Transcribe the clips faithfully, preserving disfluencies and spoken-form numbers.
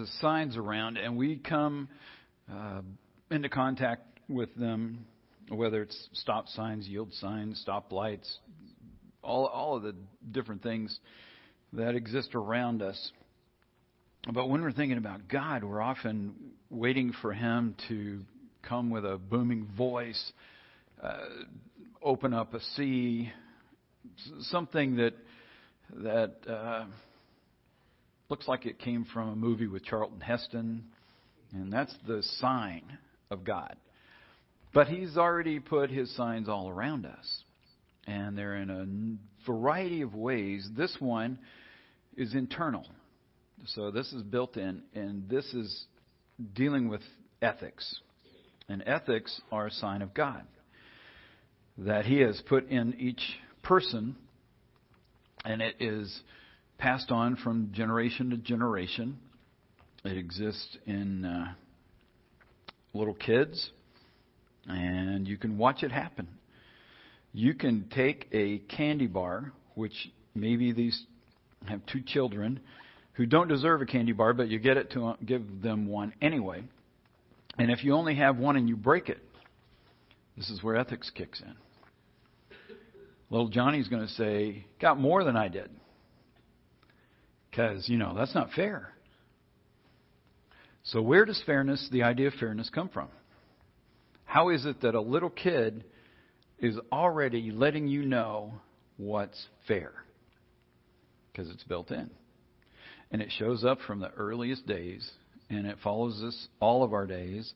the signs around, and we come uh, into contact with them, whether it's stop signs, yield signs, stop lights, all all of the different things that exist around us. But when we're thinking about God, we're often waiting for Him to come with a booming voice, uh, open up a sea, something that that uh, looks like it came from a movie with Charlton Heston, and that's the sign of God. But He's already put His signs all around us, and they're in a variety of ways. This one is internal. So this is built in, and this is dealing with ethics. And ethics are a sign of God that He has put in each person, and it is passed on from generation to generation. It exists in uh, little kids, and you can watch it happen. You can take a candy bar, which maybe these have two children who don't deserve a candy bar, but you get it to give them one anyway. And if you only have one and you break it, this is where ethics kicks in. Little Johnny's going to say, got more than I did. Because, you know, that's not fair. So where does fairness, the idea of fairness, come from? How is it that a little kid is already letting you know what's fair? Because it's built in. And it shows up from the earliest days, and it follows us all of our days.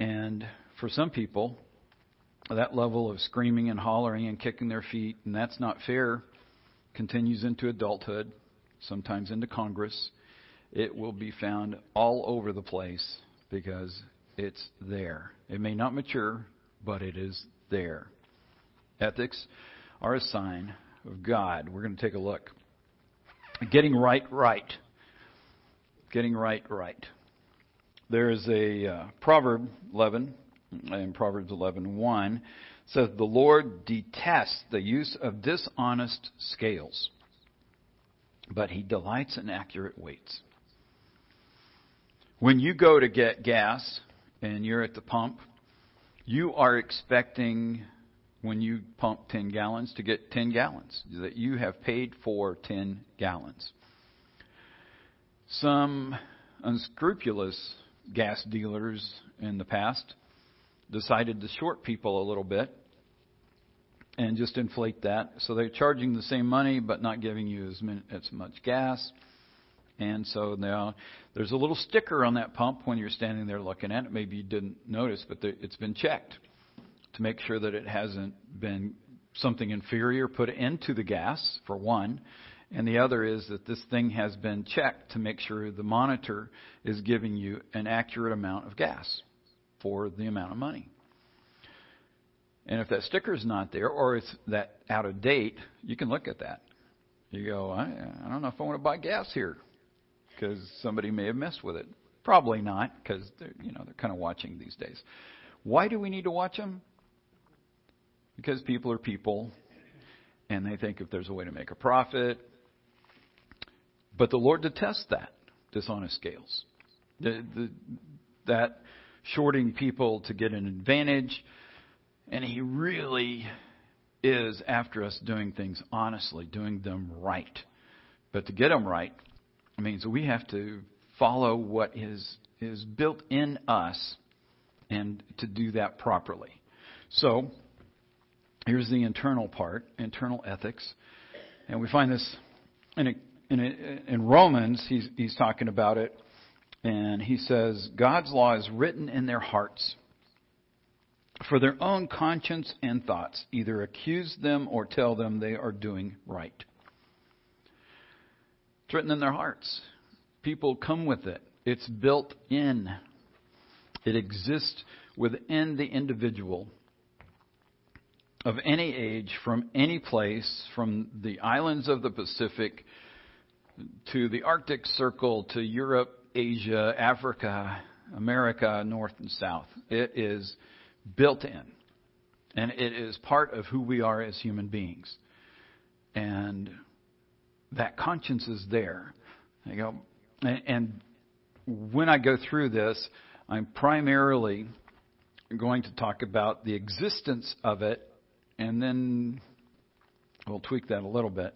And for some people, that level of screaming and hollering and kicking their feet, and that's not fair, continues into adulthood, sometimes into Congress. It will be found all over the place because it's there. It may not mature, but it is there. Ethics are a sign of God. We're going to take a look. Getting right, right. Getting right, right. There is a uh, Proverb eleven, in Proverbs eleven one, says, the Lord detests the use of dishonest scales, but He delights in accurate weights. When you go to get gas and you're at the pump, you are expecting, when you pump ten gallons, to get ten gallons, that you have paid for ten gallons. Some unscrupulous gas dealers in the past decided to short people a little bit and just inflate that. So they're charging the same money but not giving you as, min- as much gas. And so now there's a little sticker on that pump when you're standing there looking at it. Maybe you didn't notice, but there, it's been checked to make sure that it hasn't been something inferior put into the gas, for one. And the other is that this thing has been checked to make sure the monitor is giving you an accurate amount of gas for the amount of money. And if that sticker's not there, or it's that out of date, you can look at that. You go, I, I don't know if I want to buy gas here, because somebody may have messed with it. Probably not, because they're, you know, they're kind of watching these days. Why do we need to watch them? Because people are people, and they think if there's a way to make a profit. But the Lord detests that, dishonest scales, the, the, that shorting people to get an advantage. And He really is after us doing things honestly, doing them right. But to get them right means we have to follow what is, is built in us, and to do that properly. So here's the internal part, internal ethics. And we find this in, a, in, a, in Romans, he's, he's talking about it. And he says, God's law is written in their hearts, for their own conscience and thoughts either accuse them or tell them they are doing right. It's written in their hearts. People come with it. It's built in. It exists within the individual of any age, from any place, from the islands of the Pacific to the Arctic Circle to Europe, Asia, Africa, America, North and South. It is built in, and it is part of who we are as human beings. And that conscience is there. You go, and when I go through this, I'm primarily going to talk about the existence of it, and then we'll tweak that a little bit.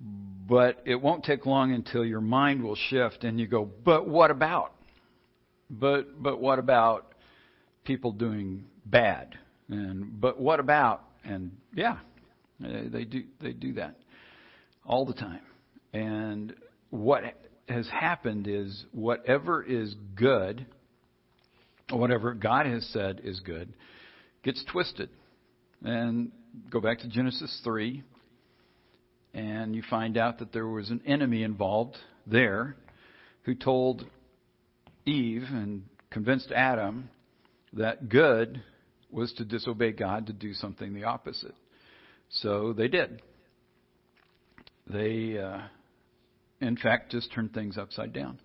But it won't take long until your mind will shift and you go, but what about? But but what about people doing bad? And but what about? And yeah, they do they do that all the time. And what has happened is whatever is good, whatever God has said is good, gets twisted. And go back to Genesis three, and you find out that there was an enemy involved there who told Eve and convinced Adam that good was to disobey God, to do something the opposite. So they did. They, uh, in fact, just turned things upside down.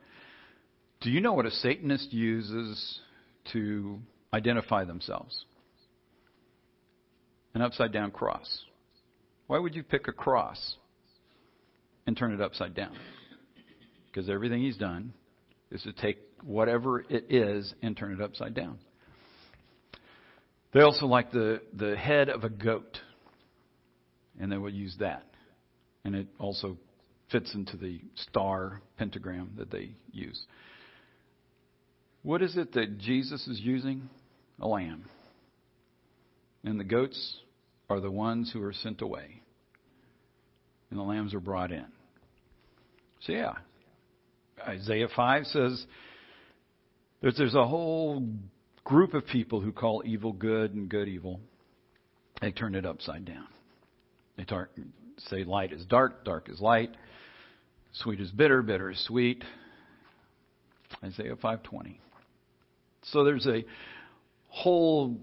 Do you know what a Satanist uses to identify themselves? An upside-down cross. Why would you pick a cross and turn it upside down? Because everything he's done is to take whatever it is and turn it upside down. They also like the, the head of a goat, and they will use that. And it also fits into the star pentagram that they use. What is it that Jesus is using? A lamb. And the goats are the ones who are sent away. And the lambs are brought in. So yeah, Isaiah five says that there's a whole group of people who call evil good and good evil. They turn it upside down. They tar- say light is dark, dark is light, sweet is bitter, bitter is sweet. Isaiah five twenty. So there's a whole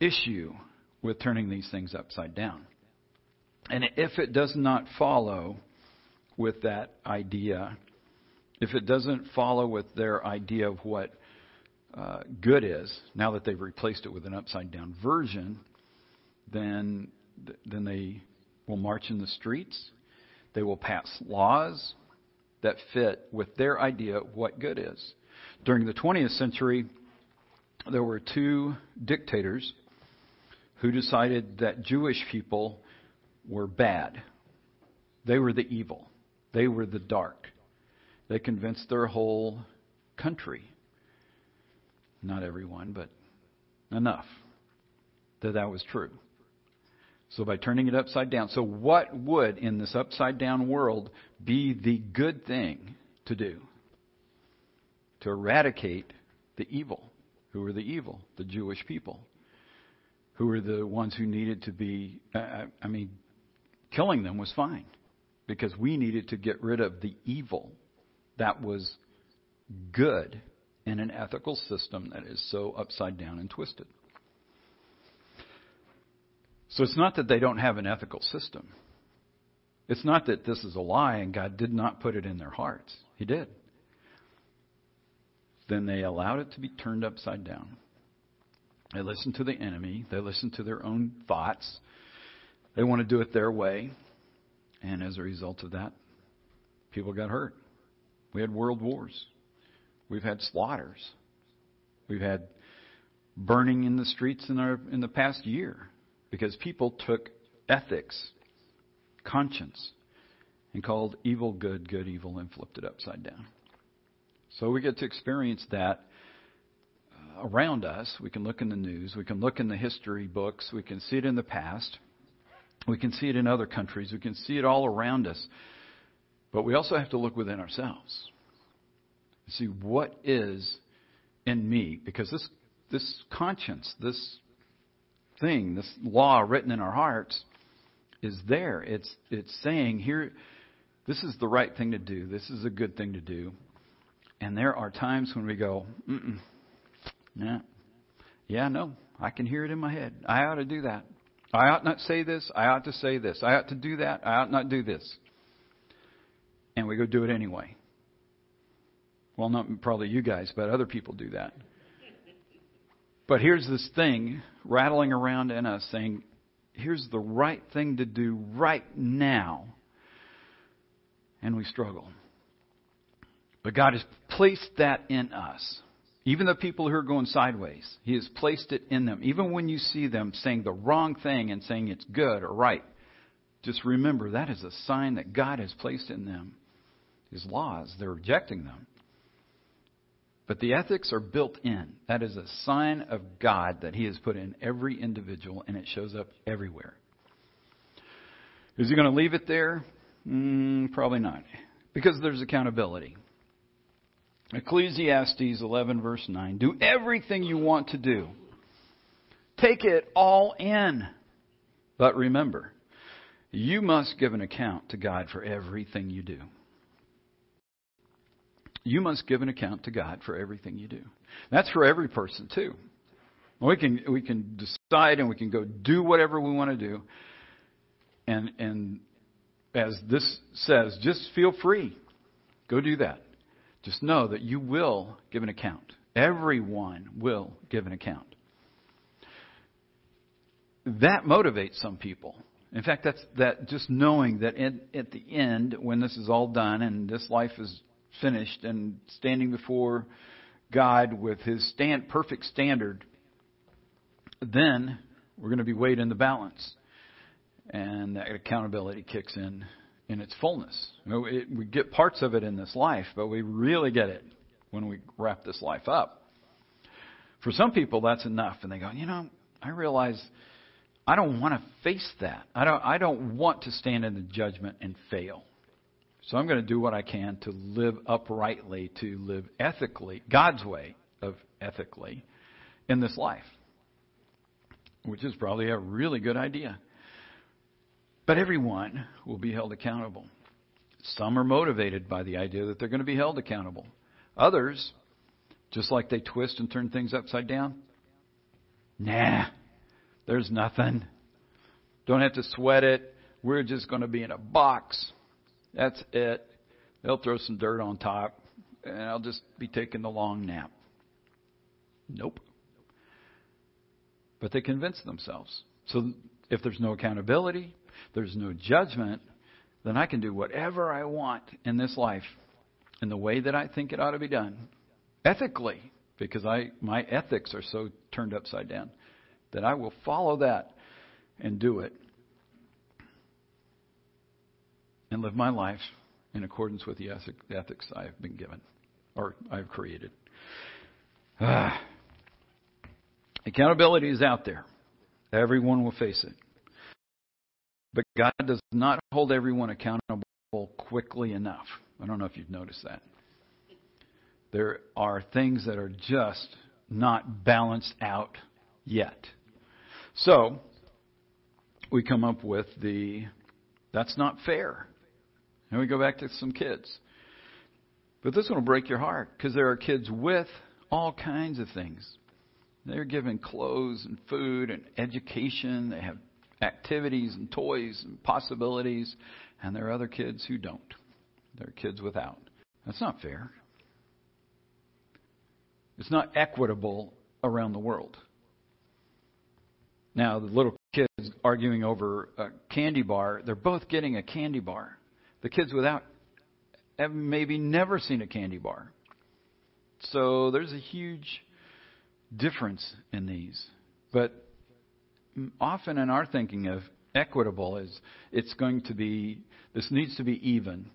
issue with turning these things upside down. And if it does not follow with that idea, if it doesn't follow with their idea of what uh, good is, now that they've replaced it with an upside-down version, then th- then they will march in the streets. They will pass laws that fit with their idea of what good is. During the twentieth century, there were two dictators who decided that Jewish people were bad. They were the evil. They were the dark. They convinced their whole country, not everyone, but enough, that that was true. So by turning it upside down, so what would in this upside down world be the good thing to do? To eradicate the evil. Who were the evil? The Jewish people. Who were the ones who needed to be, uh, I mean, killing them was fine because we needed to get rid of the evil that was good in an ethical system that is so upside down and twisted. So it's not that they don't have an ethical system. It's not that this is a lie and God did not put it in their hearts. He did. Then they allowed it to be turned upside down. They listen to the enemy. They listen to their own thoughts. They want to do it their way. And as a result of that, people got hurt. We had world wars. We've had slaughters. We've had burning in the streets in our in the past year because people took ethics, conscience, and called evil good, good evil, and flipped it upside down. So we get to experience that around us. We can look in the news. We can look in the history books. We can see it in the past. We can see it in other countries. We can see it all around us. But we also have to look within ourselves and see what is in me. Because this this conscience, this thing, this law written in our hearts is there. It's it's saying here, this is the right thing to do. This is a good thing to do. And there are times when we go, mm-mm. Nah. Yeah, no, I can hear it in my head. I ought to do that. I ought not say this. I ought to say this. I ought to do that. I ought not do this. And we go do it anyway. Well, not probably you guys, but other people do that. But here's this thing rattling around in us saying, here's the right thing to do right now. And we struggle. But God has placed that in us. Even the people who are going sideways, He has placed it in them. Even when you see them saying the wrong thing and saying it's good or right, just remember that is a sign that God has placed in them His laws. They're rejecting them. But the ethics are built in. That is a sign of God that He has put in every individual, and it shows up everywhere. Is He going to leave it there? Mm, probably not. Because there's accountability. Ecclesiastes eleven, verse nine. Do everything you want to do. Take it all in. But remember, you must give an account to God for everything you do. You must give an account to God for everything you do. That's for every person, too. We can we can decide and we can go do whatever we want to do. And, and as this says, just feel free. Go do that. Just know that you will give an account. Everyone will give an account. That motivates some people. In fact, that's that just knowing that in, at the end, when this is all done and this life is finished and standing before God with His stand, perfect standard, then we're going to be weighed in the balance. And that accountability kicks in. In its fullness. We get parts of it in this life, but we really get it when we wrap this life up. For some people, that's enough. And they go, you know, I realize I don't want to face that. I don't, I don't want to stand in the judgment and fail. So I'm going to do what I can to live uprightly, to live ethically, God's way of ethically in this life, which is probably a really good idea. But everyone will be held accountable. Some are motivated by the idea that they're going to be held accountable. Others, just like they twist and turn things upside down, nah, there's nothing. Don't have to sweat it. We're just going to be in a box. That's it. They'll throw some dirt on top, and I'll just be taking the long nap. Nope. But they convince themselves. So if there's no accountability, there's no judgment, then I can do whatever I want in this life in the way that I think it ought to be done, ethically, because I my ethics are so turned upside down that I will follow that and do it and live my life in accordance with the ethics I've been given or I've created. Ah. Accountability is out there. Everyone will face it. But God does not hold everyone accountable quickly enough. I don't know if you've noticed that. There are things that are just not balanced out yet. So we come up with the, that's not fair. And we go back to some kids. But this one will break your heart because there are kids with all kinds of things. They're given clothes and food and education. They have activities and toys and possibilities, and there are other kids who don't. There are kids without. That's not fair. It's not equitable around the world. Now, the little kids arguing over a candy bar, they're both getting a candy bar. The kids without have maybe never seen a candy bar. So there's a huge difference in these. But often in our thinking of equitable is it's going to be, this needs to be even,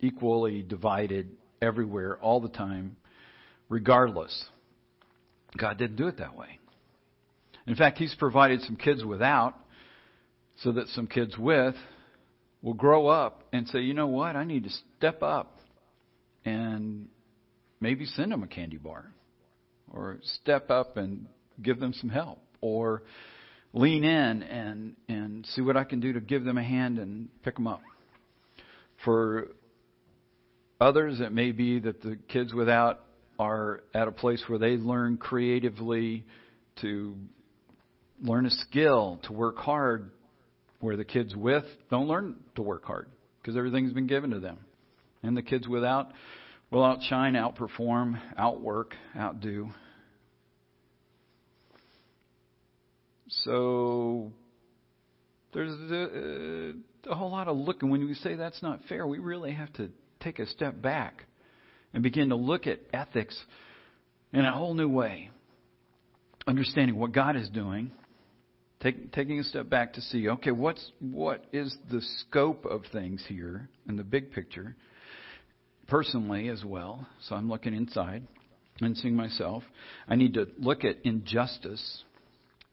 equally divided everywhere, all the time, regardless. God didn't do it that way. In fact, He's provided some kids without so that some kids with will grow up and say, you know what, I need to step up and maybe send them a candy bar or step up and give them some help or lean in and, and see what I can do to give them a hand and pick them up. For others, it may be that the kids without are at a place where they learn creatively to learn a skill, to work hard, where the kids with don't learn to work hard because everything's been given to them. And the kids without will outshine, outperform, outwork, outdo. So there's a, a whole lot of looking. When we say that's not fair, we really have to take a step back and begin to look at ethics in a whole new way, understanding what God is doing, take, taking a step back to see, okay, what's what is the scope of things here in the big picture, personally as well. So I'm looking inside and seeing myself. I need to look at injustice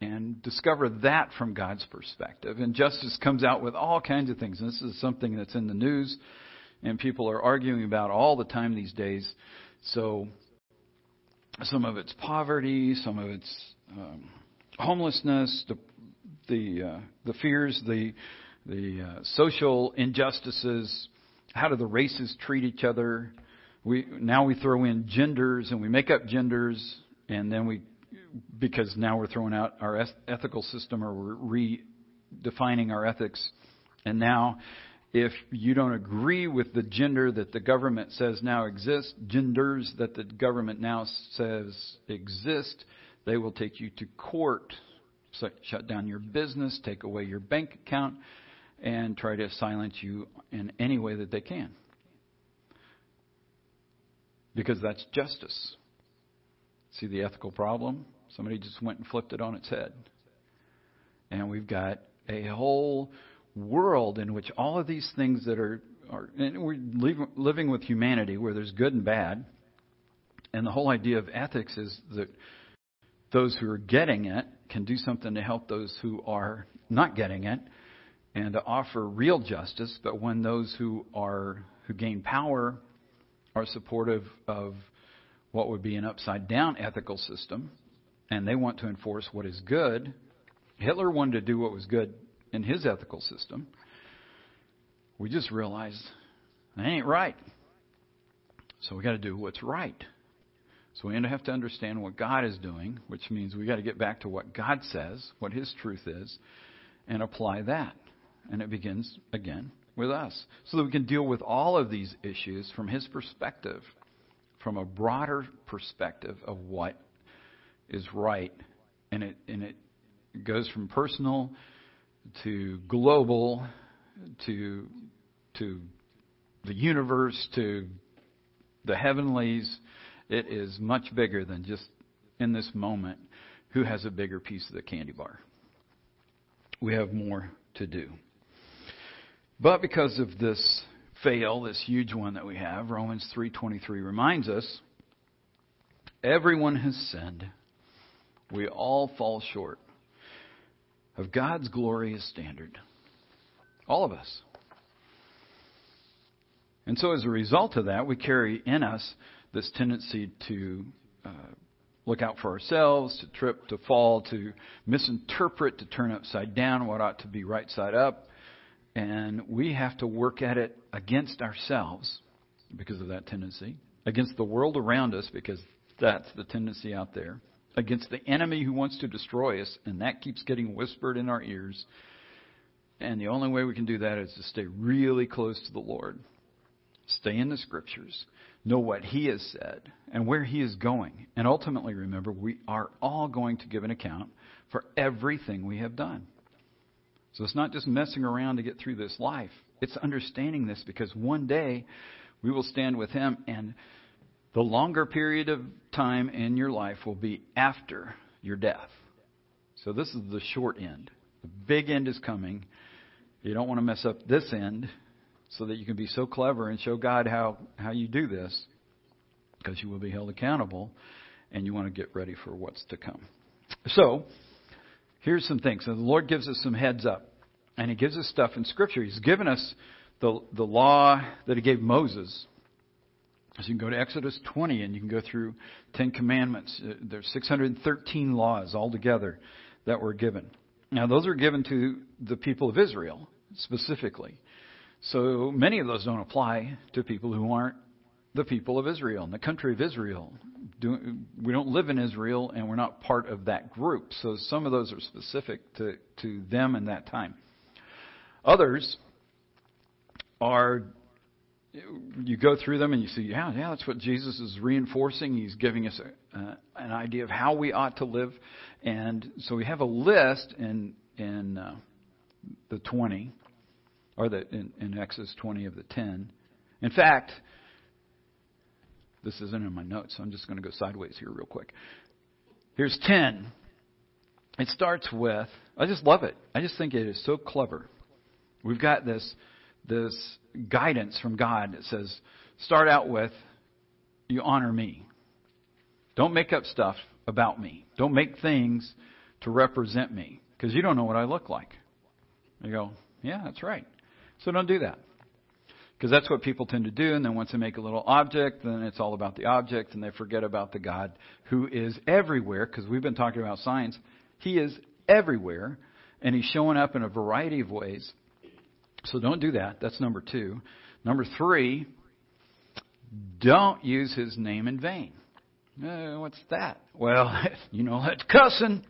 and discover that from God's perspective. Injustice comes out with all kinds of things. And this is something that's in the news and people are arguing about all the time these days. So some of it's poverty, some of it's um, homelessness, the the, uh, the fears, the the uh, social injustices. How do the races treat each other? We now we throw in genders and we make up genders, and then we because now we're throwing out our ethical system or we're redefining our ethics, and now. If you don't agree with the gender that the government says now exists, genders that the government now says exist, they will take you to court, so shut down your business, take away your bank account, and try to silence you in any way that they can. Because that's justice. See the ethical problem? Somebody just went and flipped it on its head. And we've got a whole world in which all of these things that are, are and we're living with humanity where there's good and bad, and the whole idea of ethics is that those who are getting it can do something to help those who are not getting it and to offer real justice. But when those who are who gain power are supportive of what would be an upside down ethical system and they want to enforce what is good, Hitler wanted to do what was good in his ethical system. We just realized that ain't right. So we got to do what's right. So we have to understand what God is doing, which means we got to get back to what God says, what His truth is, and apply that. And it begins again with us, so that we can deal with all of these issues from His perspective, from a broader perspective of what is right, and it and it goes from personal to global, to to the universe, to the heavenlies. It is much bigger than just in this moment. Who has a bigger piece of the candy bar? We have more to do. But because of this fail, this huge one that we have, Romans three twenty-three reminds us, everyone has sinned. We all fall short of God's glorious standard. All of us. And so as a result of that, we carry in us this tendency to uh, look out for ourselves, to trip, to fall, to misinterpret, to turn upside down what ought to be right side up. And we have to work at it against ourselves because of that tendency, against the world around us because that's the tendency out there, against the enemy who wants to destroy us, and that keeps getting whispered in our ears. And the only way we can do that is to stay really close to the Lord, stay in the Scriptures, know what He has said and where He is going. And ultimately, remember, we are all going to give an account for everything we have done. So it's not just messing around to get through this life. It's understanding this because one day we will stand with Him, and the longer period of time in your life will be after your death. So this is the short end. The big end is coming. You don't want to mess up this end so that you can be so clever and show God how, how you do this, because you will be held accountable and you want to get ready for what's to come. So here's some things. So the Lord gives us some heads up, and He gives us stuff in Scripture. He's given us the, the law that He gave Moses. So you can go to Exodus twenty and you can go through Ten Commandments. There's six hundred thirteen laws altogether that were given. Now, those are given to the people of Israel specifically. So many of those don't apply to people who aren't the people of Israel and the country of Israel. We don't live in Israel and we're not part of that group. So some of those are specific to, to them in that time. Others are... You go through them and you see, yeah, yeah, that's what Jesus is reinforcing. He's giving us a, uh, an idea of how we ought to live. And so we have a list in in uh, the twenty, or the in, in Exodus twenty of the ten. In fact, This isn't in my notes, so I'm just going to go sideways here real quick. Here's ten. It starts with, I just love it. I just think it is so clever. We've got this this guidance from God that says, start out with, you honor me. Don't make up stuff about me. Don't make things to represent me, because you don't know what I look like. You go, yeah, that's right. So don't do that, because that's what people tend to do. And then once they make a little object, then it's all about the object, and they forget about the God who is everywhere, because we've been talking about science. He is everywhere, and he's showing up in a variety of ways. So don't do that. That's number two. Number three, don't use his name in vain. Uh, what's that? Well, you know, that's cussing.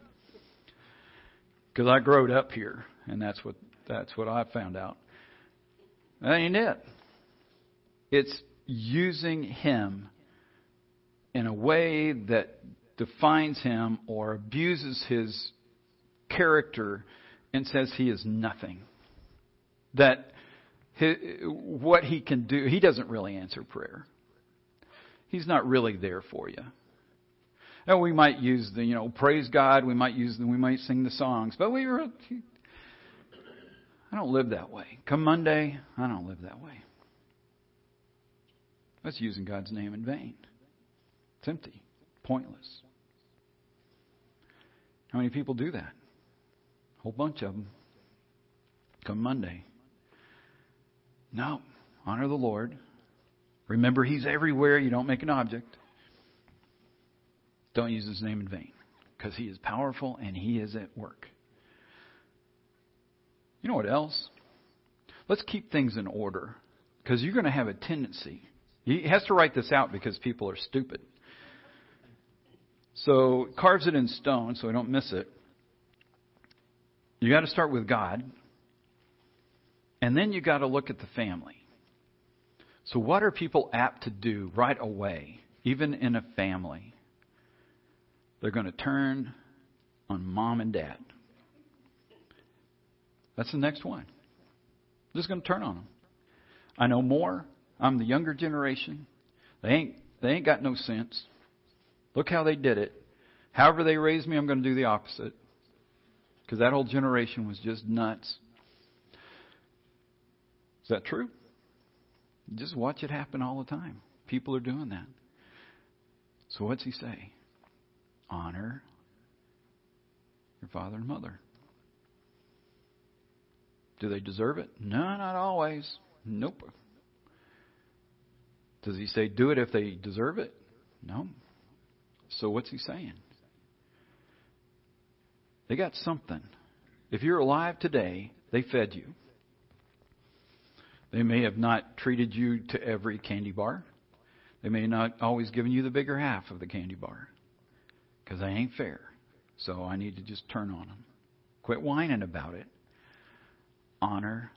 Because I growed up here, and that's what that's what I found out. That ain't it. It's using him in a way that defines him or abuses his character and says he is nothing. That his, what he can do, he doesn't really answer prayer. He's not really there for you. And we might use the, you know, praise God. We might use the, we might sing the songs, but we were. I don't live that way. Come Monday, I don't live that way. That's using God's name in vain. It's empty, pointless. How many people do that? A whole bunch of them. Come Monday. No, honor the Lord. Remember, he's everywhere. You don't make an object. Don't use his name in vain, because he is powerful and he is at work. You know what else? Let's keep things in order, because you're going to have a tendency. He has to write this out because people are stupid. So carves it in stone so I don't miss it. You got to start with God, and then you got to look at the family. So what are people apt to do right away, even in a family? They're going to turn on mom and dad. That's the next one. I'm just going to turn on them. I know more. I'm the younger generation. They ain't they ain't got no sense. Look how they did it. However they raised me, I'm going to do the opposite. Because that whole generation was just nuts. Is that true? Just watch it happen all the time. People are doing that. So what's he say? Honor your father and mother. Do they deserve it? No, not always. Nope. Does he say do it if they deserve it? No. So what's he saying? They got something. If you're alive today, they fed you. They may have not treated you to every candy bar. They may not always given you the bigger half of the candy bar, because they ain't fair. So I need to just turn on them. Quit whining about it. Honor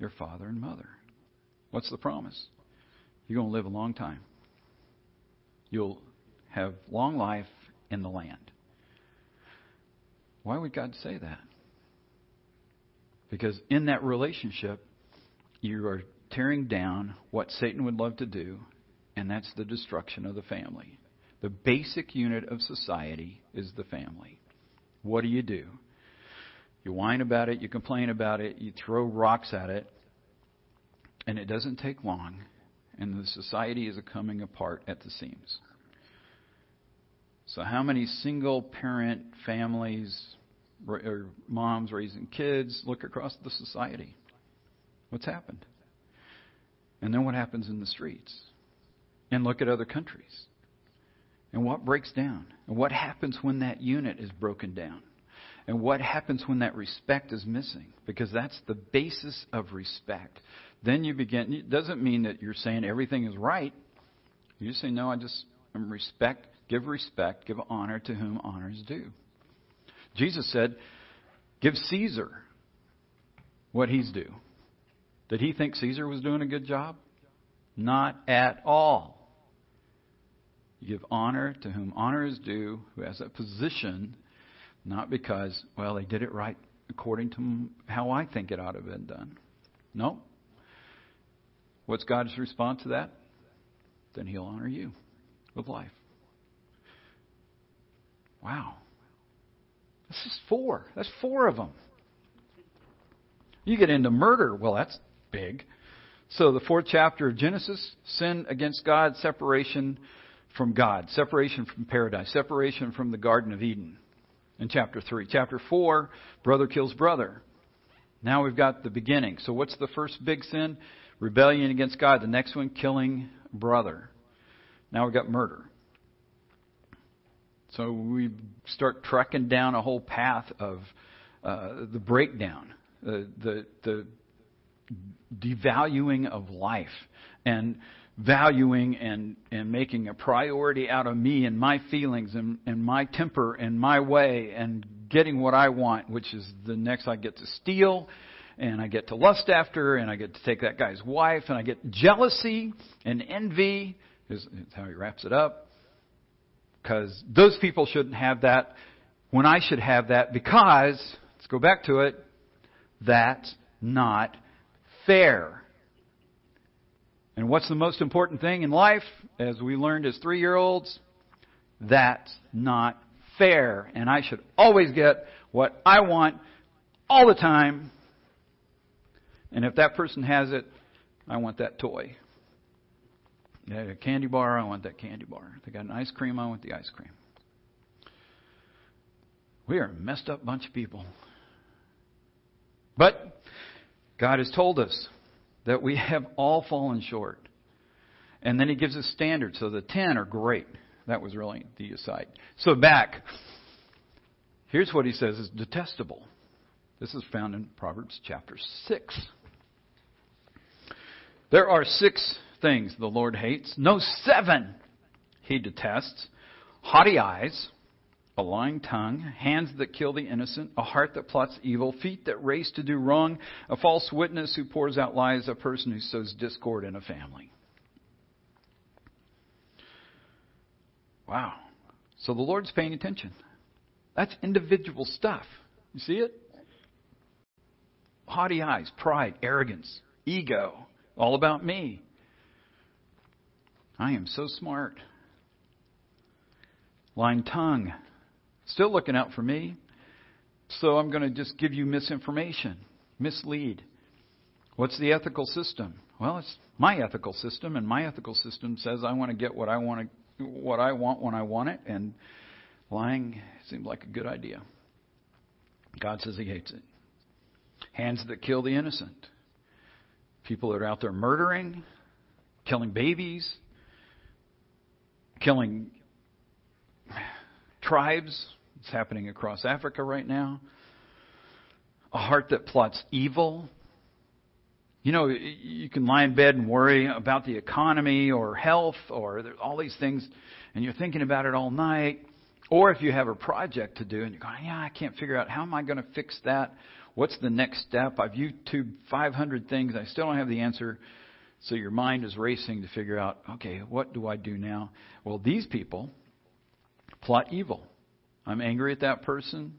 your father and mother. What's the promise? You're going to live a long time. You'll have long life in the land. Why would God say that? Because in that relationship, you are tearing down what Satan would love to do, and that's the destruction of the family. The basic unit of society is the family. What do you do? You whine about it, you complain about it, you throw rocks at it, and it doesn't take long, and the society is coming apart at the seams. So how many single-parent families or moms raising kids look across the society? What's happened? And then what happens in the streets? And look at other countries. And what breaks down? And what happens when that unit is broken down? And what happens when that respect is missing? Because that's the basis of respect. Then you begin. It doesn't mean that you're saying everything is right. You just say, no, I just I'm respect. Give respect. Give honor to whom honor is due. Jesus said, give Caesar what he's due. Did he think Caesar was doing a good job? Not at all. You give honor to whom honor is due, who has that position. Not because, well, they did it right according to how I think it ought to have been done. No. What's God's response to that? Then he'll honor you. with life. Wow. This is four. That's four of them. You get into murder. Well, that's big. So the fourth chapter of Genesis, sin against God, separation from God, separation from paradise, separation from the Garden of Eden in chapter three. Chapter four, brother kills brother. Now we've got the beginning. So what's the first big sin? Rebellion against God. The next one, killing brother. Now we've got murder. So we start trekking down a whole path of uh, the breakdown, the, the the devaluing of life, and valuing and, and making a priority out of me and my feelings and, and my temper and my way and getting what I want, which is the next I get to steal and I get to lust after and I get to take that guy's wife and I get jealousy and envy is, is how he wraps it up. Because those people shouldn't have that when I should have that because, let's go back to it, that's not fair. And what's the most important thing in life, as we learned as three-year-olds? That's not fair. And I should always get what I want all the time. And if that person has it, I want that toy. They had a candy bar, I want that candy bar. If they got an ice cream, I want the ice cream. We are a messed up bunch of people. But God has told us that we have all fallen short. And then he gives us standards. So the ten are great. That was really the aside. So back. Here's what he says is detestable. This is found in Proverbs chapter six. There are six things the Lord hates. No, seven he detests. Haughty eyes, a lying tongue, hands that kill the innocent, a heart that plots evil, feet that race to do wrong, a false witness who pours out lies, a person who sows discord in a family. Wow. So the Lord's paying attention. That's individual stuff. You see it? Haughty eyes, pride, arrogance, ego, all about me. I am so smart. Lying tongue. Still looking out for me. So I'm going to just give you misinformation. Mislead. What's the ethical system? Well, it's my ethical system, and my ethical system says I want to get what I want to, what I want when I want it, and lying seems like a good idea. God says he hates it. Hands that kill the innocent. People that are out there murdering, killing babies, killing tribes. It's happening across Africa right now. A heart that plots evil. You know, you can lie in bed and worry about the economy or health or all these things, and you're thinking about it all night. Or if you have a project to do and you're going, yeah, I can't figure out how am I going to fix that? What's the next step? I've YouTubed five hundred things. I still don't have the answer. So your mind is racing to figure out, okay, what do I do now? Well, these people plot evil. I'm angry at that person.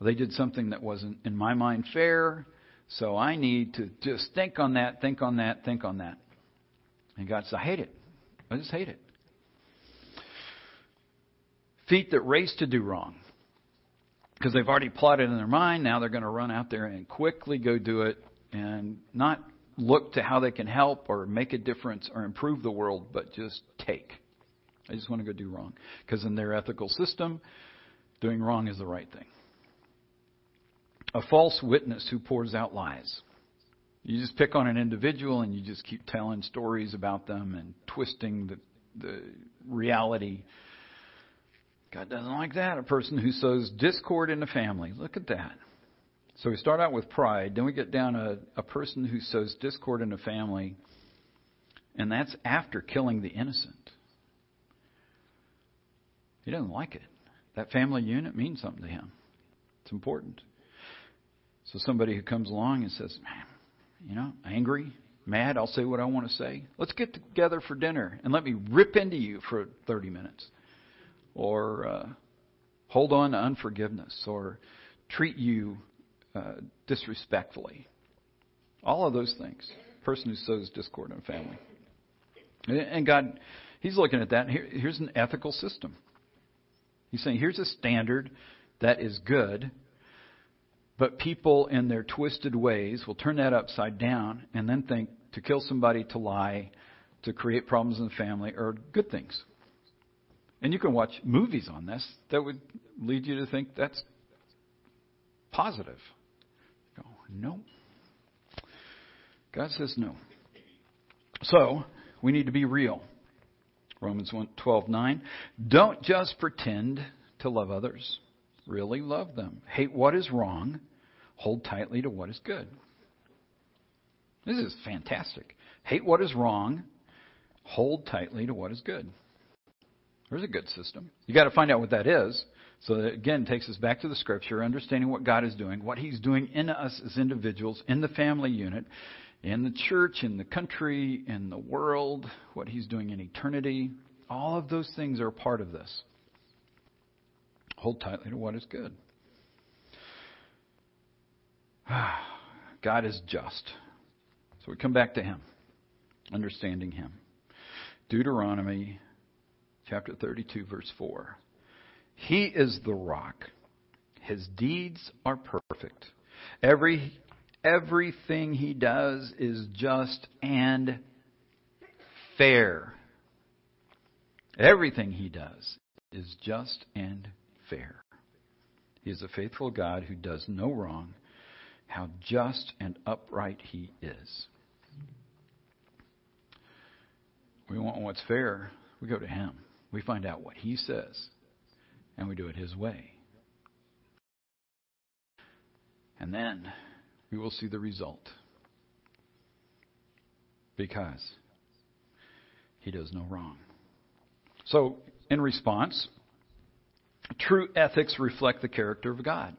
They did something that wasn't, in my mind, fair. So I need to just think on that, think on that, think on that. And God says, I hate it. I just hate it. Feet that race to do wrong. Because they've already plotted in their mind. Now they're going to run out there and quickly go do it and not look to how they can help or make a difference or improve the world, but just take. I just want to go do wrong. Because in their ethical system, doing wrong is the right thing. A false witness who pours out lies. You just pick on an individual and you just keep telling stories about them and twisting the, the reality. God doesn't like that. A person who sows discord in the family. Look at that. So we start out with pride, then we get down to a, a person who sows discord in a family, and that's after killing the innocent. He doesn't like it. That family unit means something to him. It's important. So somebody who comes along and says, man, you know, angry, mad, I'll say what I want to say. Let's get together for dinner and let me rip into you for thirty minutes. Or uh, hold on to unforgiveness or treat you Uh, disrespectfully. All of those things. Person who sows discord in a family. And God He's looking at that, and here, here's an ethical system. He's saying here's a standard that is good, but people in their twisted ways will turn that upside down and then think to kill somebody, to lie, to create problems in the family are good things. And you can watch movies on this that would lead you to think that's positive. Oh, no. God says no. So we need to be real. Romans twelve nine. Don't just pretend to love others. Really love them. Hate what is wrong. Hold tightly to what is good. This is fantastic. Hate what is wrong. Hold tightly to what is good. There's a good system. You've got to find out what that is. So that, again, takes us back to the Scripture, understanding what God is doing, what He's doing in us as individuals, in the family unit, in the church, in the country, in the world, what He's doing in eternity. All of those things are part of this. Hold tightly to what is good. God is just. So we come back to Him, understanding Him. Deuteronomy chapter thirty-two, verse four. He is the rock. His deeds are perfect. Every everything He does is just and fair. Everything He does is just and fair. He is a faithful God who does no wrong. How just and upright He is. We want what's fair. We go to Him. We find out what He says. And we do it His way. And then we will see the result. Because He does no wrong. So, in response, true ethics reflect the character of God.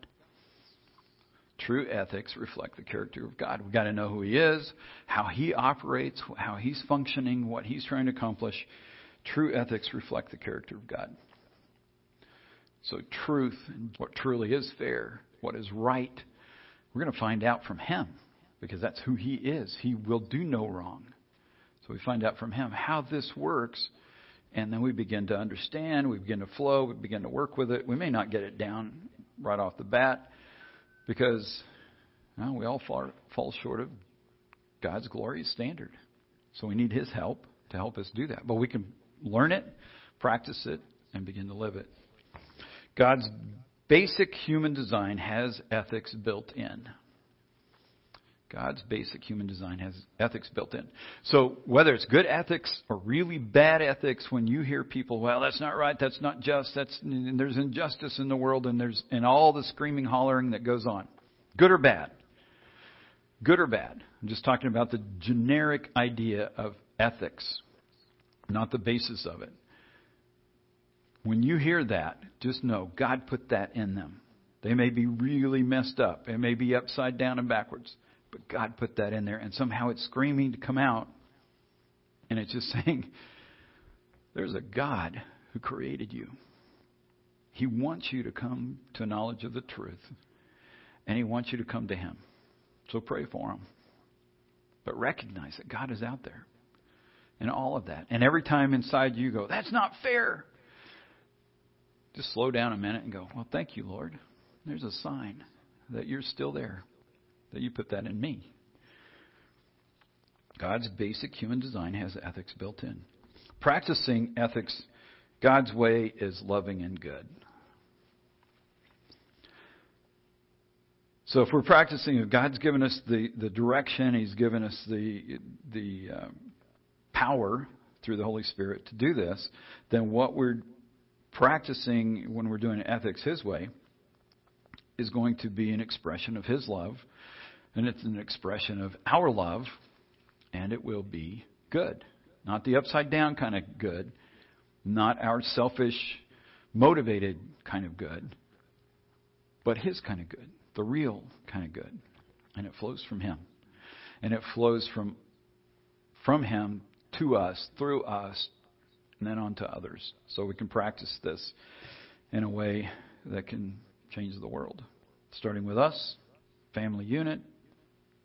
True ethics reflect the character of God. We've got to know who He is, how He operates, how He's functioning, what He's trying to accomplish. True ethics reflect the character of God. So truth, and what truly is fair, what is right, we're going to find out from Him because that's who He is. He will do no wrong. So we find out from Him how this works, and then we begin to understand, we begin to flow, we begin to work with it. We may not get it down right off the bat because well, we all fall, fall short of God's glorious standard. So we need His help to help us do that. But we can learn it, practice it, and begin to live it. God's basic human design has ethics built in. God's basic human design has ethics built in. So whether it's good ethics or really bad ethics, when you hear people, well, that's not right, that's not just, that's, and there's injustice in the world, and there's and all the screaming, hollering that goes on, good or bad, good or bad. I'm just talking about the generic idea of ethics, not the basis of it. When you hear that, just know God put that in them. They may be really messed up. It may be upside down and backwards. But God put that in there, and somehow it's screaming to come out. And it's just saying, there's a God who created you. He wants you to come to knowledge of the truth. And He wants you to come to Him. So pray for Him. But recognize that God is out there. And all of that. And every time inside you go, that's not fair. Just slow down a minute and go, well, thank you, Lord. There's a sign that You're still there, that You put that in me. God's basic human design has ethics built in. Practicing ethics God's way is loving and good. So if we're practicing, if God's given us the, the direction, He's given us the, the uh, power through the Holy Spirit to do this, then what we're practicing when we're doing ethics His way is going to be an expression of His love, and it's an expression of our love, and it will be good. Not the upside down kind of good, not our selfish, motivated kind of good, but His kind of good, the real kind of good. And it flows from Him. And it flows from from Him to us, through us, and then on to others. So we can practice this in a way that can change the world, starting with us, family unit,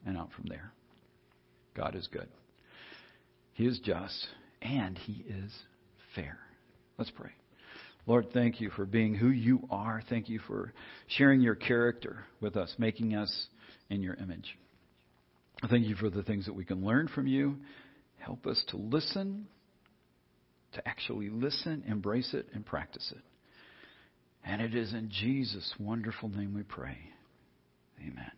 and out from there. God is good. He is just, and He is fair. Let's pray. Lord, thank you for being who you are. Thank you for sharing your character with us, making us in your image. Thank you for the things that we can learn from you. Help us to listen, to actually listen, embrace it, and practice it. And it is in Jesus' wonderful name we pray. Amen.